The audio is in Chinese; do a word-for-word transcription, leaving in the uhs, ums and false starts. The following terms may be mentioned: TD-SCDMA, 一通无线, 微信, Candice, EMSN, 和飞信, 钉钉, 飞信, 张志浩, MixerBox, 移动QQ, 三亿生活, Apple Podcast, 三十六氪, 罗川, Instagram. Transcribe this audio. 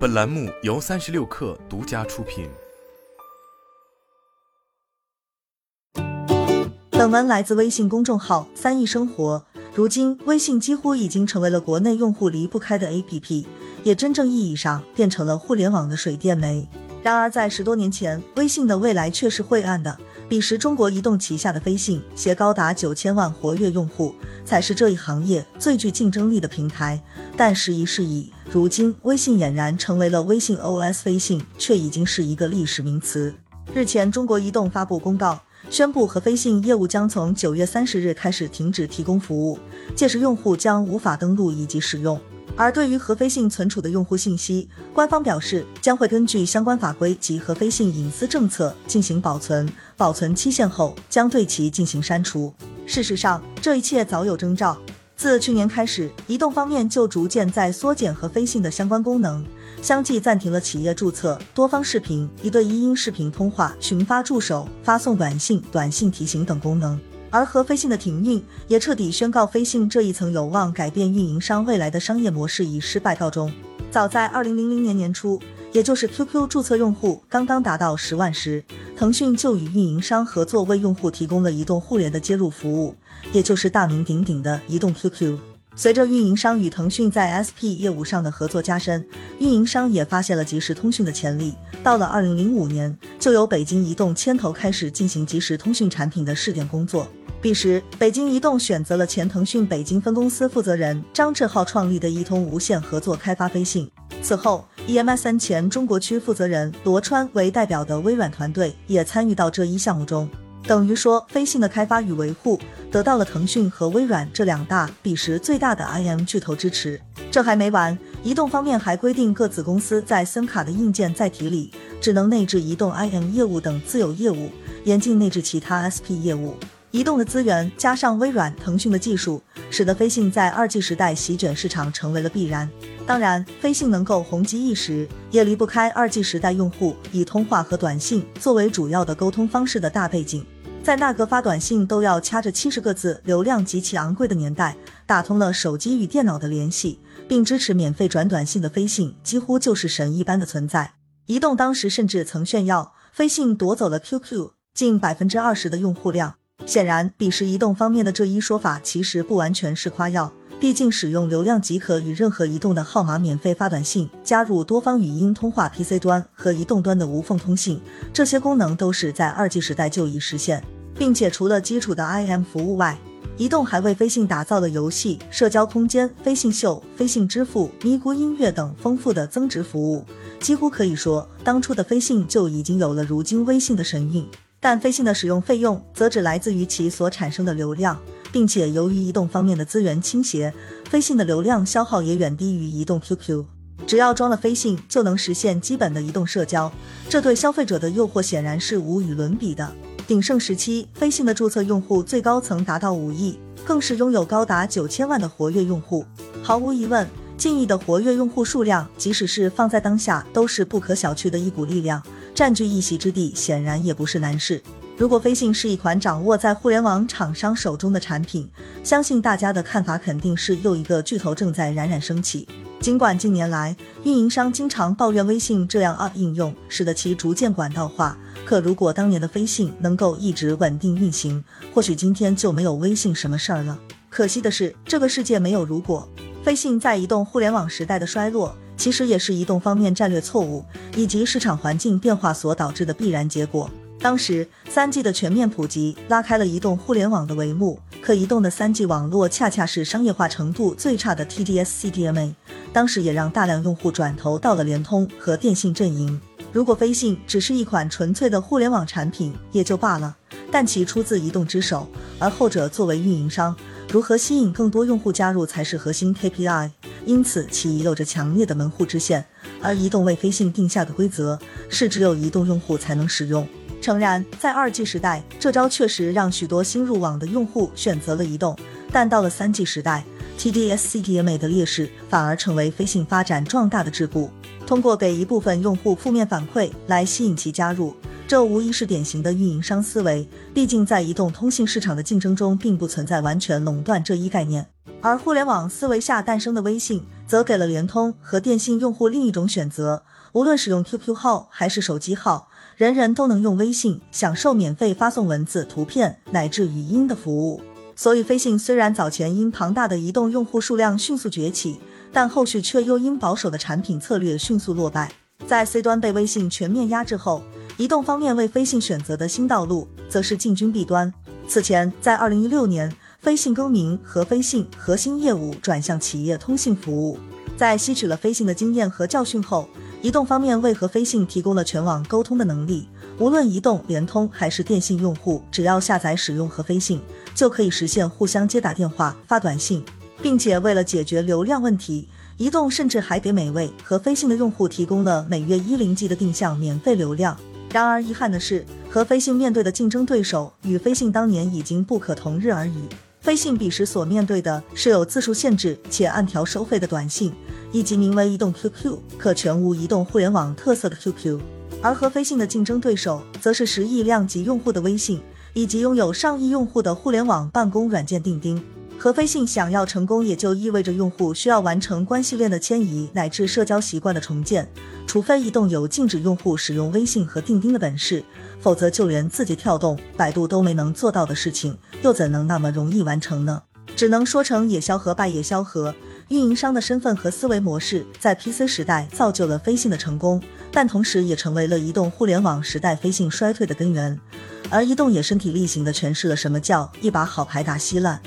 本栏目由三十六氪独家出品。本文来自微信公众号三亿生活。如今，微信几乎已经成为了国内用户离不开的 A P P， 也真正意义上变成了互联网的水电煤。然而，在十多年前，微信的未来却是晦暗的。彼时，中国移动旗下的飞信携高达九千万活跃用户，才是这一行业最具竞争力的平台。但时移世易，如今微信俨然成为了微信 O S， 飞信却已经是一个历史名词。日前，中国移动发布公告，宣布和飞信业务将从九月三十日开始停止提供服务，届时用户将无法登录以及使用。而对于和飞信存储的用户信息，官方表示将会根据相关法规及和飞信隐私政策进行保存，保存期限后将对其进行删除。事实上，这一切早有征兆。自去年开始，移动方面就逐渐在缩减和飞信的相关功能，相继暂停了企业注册、多方视频、一对一音视频通话、群发助手、发送短信、短信提醒等功能。而和飞信的停运也彻底宣告飞信这一曾有望改变运营商未来的商业模式以失败告终。早在二零零零年年初，也就是 Q Q 注册用户刚刚达到十万时，腾讯就与运营商合作为用户提供了移动互联的接入服务，也就是大名鼎鼎的移动 Q Q。 随着运营商与腾讯在 S P 业务上的合作加深，运营商也发现了即时通讯的潜力。到了二零零五年，就由北京移动牵头开始进行即时通讯产品的试点工作。彼时，北京移动选择了前腾讯北京分公司负责人张志浩创立的一通无线合作开发飞信。此后， E M S N 前中国区负责人罗川为代表的微软团队也参与到这一项目中。等于说，飞信的开发与维护得到了腾讯和微软这两大彼时最大的 I M 巨头支持。这还没完，移动方面还规定各子公司在 S I M 卡的硬件载体里只能内置移动 I M 业务等自有业务，严禁内置其他 S P 业务。移动的资源加上微软、腾讯的技术，使得飞信在 二G 时代席卷市场成为了必然。当然，飞信能够红极一时，也离不开 二G 时代用户以通话和短信作为主要的沟通方式的大背景。在那个发短信都要掐着七十个字、流量极其昂贵的年代，打通了手机与电脑的联系，并支持免费转短信的飞信几乎就是神一般的存在。移动当时甚至曾炫耀，飞信夺走了 Q Q 近 百分之二十 的用户量。显然，彼时移动方面的这一说法其实不完全是夸耀，毕竟使用流量即可与任何移动的号码免费发短信，加入多方语音通话 P C 端和移动端的无缝通信，这些功能都是在 二G 时代就已实现。并且除了基础的 I M 服务外，移动还为飞信打造了游戏、社交空间、飞信秀、飞信支付、咪咕音乐等丰富的增值服务。几乎可以说，当初的飞信就已经有了如今微信的神韵。但飞信的使用费用则只来自于其所产生的流量，并且由于移动方面的资源倾斜，飞信的流量消耗也远低于移动 Q Q。 只要装了飞信就能实现基本的移动社交，这对消费者的诱惑显然是无与伦比的。鼎盛时期，飞信的注册用户最高曾达到五亿，更是拥有高达九千万的活跃用户。毫无疑问，近亿的活跃用户数量，即使是放在当下都是不可小觑的一股力量，占据一席之地显然也不是难事。如果飞信是一款掌握在互联网厂商手中的产品，相信大家的看法肯定是又一个巨头正在冉冉升起。尽管近年来运营商经常抱怨微信这样 App 应用使得其逐渐管道化，可如果当年的飞信能够一直稳定运行，或许今天就没有微信什么事儿了。可惜的是，这个世界没有如果。飞信在移动互联网时代的衰落，其实也是移动方面战略错误以及市场环境变化所导致的必然结果。当时 三G 的全面普及拉开了移动互联网的帷幕，可移动的 三G 网络恰恰是商业化程度最差的 T D S C D M A， 当时也让大量用户转投到了联通和电信阵营。如果飞信只是一款纯粹的互联网产品也就罢了，但其出自移动之手，而后者作为运营商，如何吸引更多用户加入才是核心 K P I， 因此其有着强烈的门户之限。而移动为飞信定下的规则是只有移动用户才能使用。诚然，在 二G 时代，这招确实让许多新入网的用户选择了移动，但到了 三G 时代， T D S C D M A 的劣势反而成为飞信发展壮大的桎梏。通过给一部分用户负面反馈来吸引其加入，这无疑是典型的运营商思维，毕竟在移动通信市场的竞争中并不存在完全垄断这一概念。而互联网思维下诞生的微信，则给了联通和电信用户另一种选择，无论使用 Q Q 号还是手机号，人人都能用微信享受免费发送文字、图片乃至语音的服务。所以飞信虽然早前因庞大的移动用户数量迅速崛起，但后续却又因保守的产品策略迅速落败。在 C 端被微信全面压制后，移动方面为飞信选择的新道路则是进军 B 端。此前在二零一六年，飞信更名和飞信核心业务转向企业通信服务。在吸取了飞信的经验和教训后，移动方面为和飞信提供了全网沟通的能力，无论移动、联通还是电信用户，只要下载使用和飞信，就可以实现互相接打电话、发短信，并且为了解决流量问题，移动甚至还给每位和飞信的用户提供了每月十 G 的定向免费流量。然而遗憾的是，和飞信面对的竞争对手与飞信当年已经不可同日而语。飞信彼时所面对的是有字数限制且按条收费的短信，以及名为移动 Q Q 可全无移动互联网特色的 Q Q， 而和飞信的竞争对手则是十亿量级用户的微信，以及拥有上亿用户的互联网办公软件钉钉。和飞信想要成功，也就意味着用户需要完成关系链的迁移乃至社交习惯的重建，除非移动有禁止用户使用微信和钉钉的本事，否则就连字节跳动、百度都没能做到的事情，又怎能那么容易完成呢？只能说成也萧何败也萧何。运营商的身份和思维模式在 P C 时代造就了飞信的成功，但同时也成为了移动互联网时代飞信衰退的根源。而移动也身体力行地诠释了什么叫一把好牌打稀烂。